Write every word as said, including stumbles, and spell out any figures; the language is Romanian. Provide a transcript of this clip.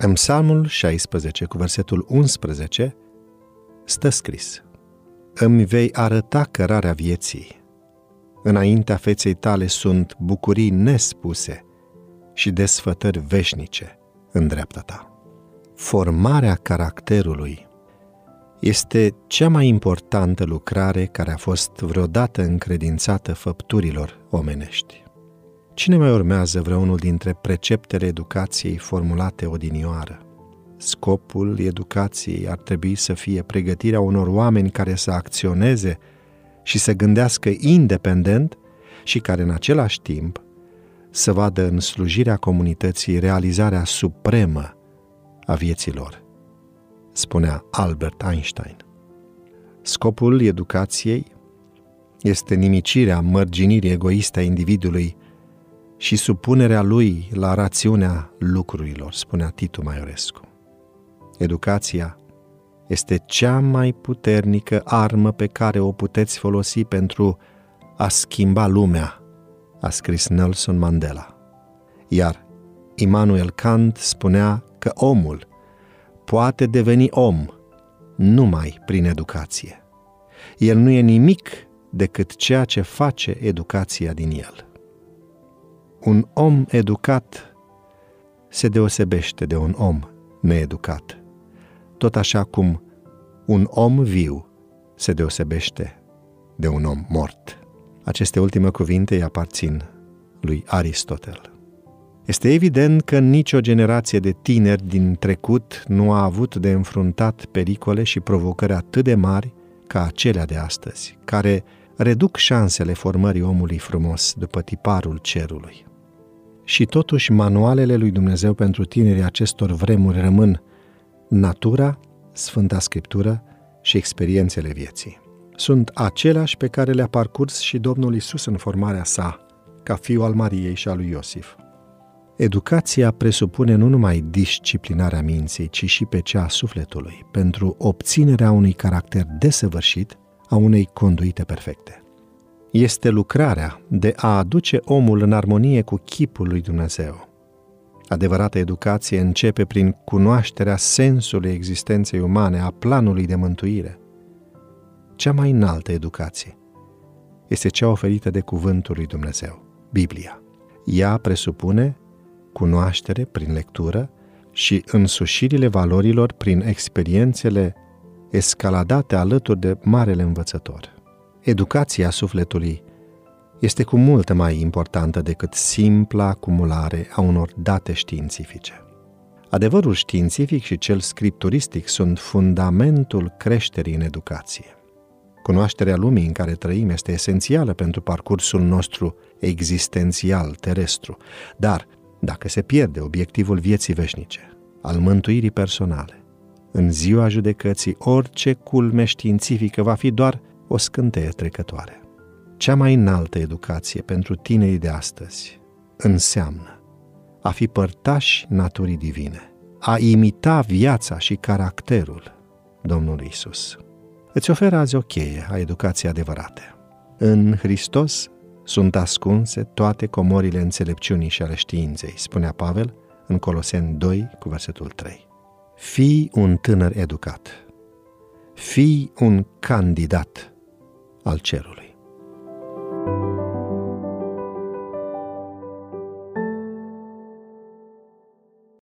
În Psalmul șaisprezece, cu versetul unsprezece, stă scris: Îmi vei arăta cărarea vieții. Înaintea feței tale sunt bucurii nespuse și desfătări veșnice în dreapta ta. Formarea caracterului este cea mai importantă lucrare care a fost vreodată încredințată făpturilor omenești. Cine mai urmează vreunul dintre preceptele educației formulate odinioară? Scopul educației ar trebui să fie pregătirea unor oameni care să acționeze și să gândească independent și care în același timp să vadă în slujirea comunității realizarea supremă a vieții lor, spunea Albert Einstein. Scopul educației este nimicirea mărginirii egoiste a individului și supunerea lui la rațiunea lucrurilor, spunea Titu Maiorescu. Educația este cea mai puternică armă pe care o puteți folosi pentru a schimba lumea, a scris Nelson Mandela. Iar Immanuel Kant spunea că omul poate deveni om numai prin educație. El nu e nimic decât ceea ce face educația din el. Un om educat se deosebește de un om needucat, tot așa cum un om viu se deosebește de un om mort. Aceste ultime cuvinte îi aparțin lui Aristotel. Este evident că nicio generație de tineri din trecut nu a avut de înfruntat pericole și provocări atât de mari ca acelea de astăzi, care reduc șansele formării omului frumos după tiparul cerului. Și totuși, manualele lui Dumnezeu pentru tinerii acestor vremuri rămân natura, Sfânta Scriptură și experiențele vieții. Sunt aceleași pe care le-a parcurs și Domnul Isus în formarea sa, ca fiu al Mariei și al lui Iosif. Educația presupune nu numai disciplinarea minții, ci și pe cea a sufletului, pentru obținerea unui caracter desăvârșit, a unei conduite perfecte. Este lucrarea de a aduce omul în armonie cu chipul lui Dumnezeu. Adevărata educație începe prin cunoașterea sensului existenței umane, a planului de mântuire. Cea mai înaltă educație este cea oferită de Cuvântul lui Dumnezeu, Biblia. Ea presupune cunoaștere prin lectură și însușirile valorilor prin experiențele escaladate alături de Marele Învățător. Educația sufletului este cu mult mai importantă decât simpla acumulare a unor date științifice. Adevărul științific și cel scripturistic sunt fundamentul creșterii în educație. Cunoașterea lumii în care trăim este esențială pentru parcursul nostru existențial terestru, dar dacă se pierde obiectivul vieții veșnice, al mântuirii personale, în ziua judecății, orice culme științifică va fi doar o scânteie trecătoare. Cea mai înaltă educație pentru tinerii de astăzi înseamnă a fi părtași naturii divine, a imita viața și caracterul Domnului Isus. Îți oferă azi o cheie a educației adevărate. În Hristos sunt ascunse toate comorile înțelepciunii și ale științei, spunea Pavel în Coloseni doi, cu versetul trei. Fii un tânăr educat, fii un candidat al cerului.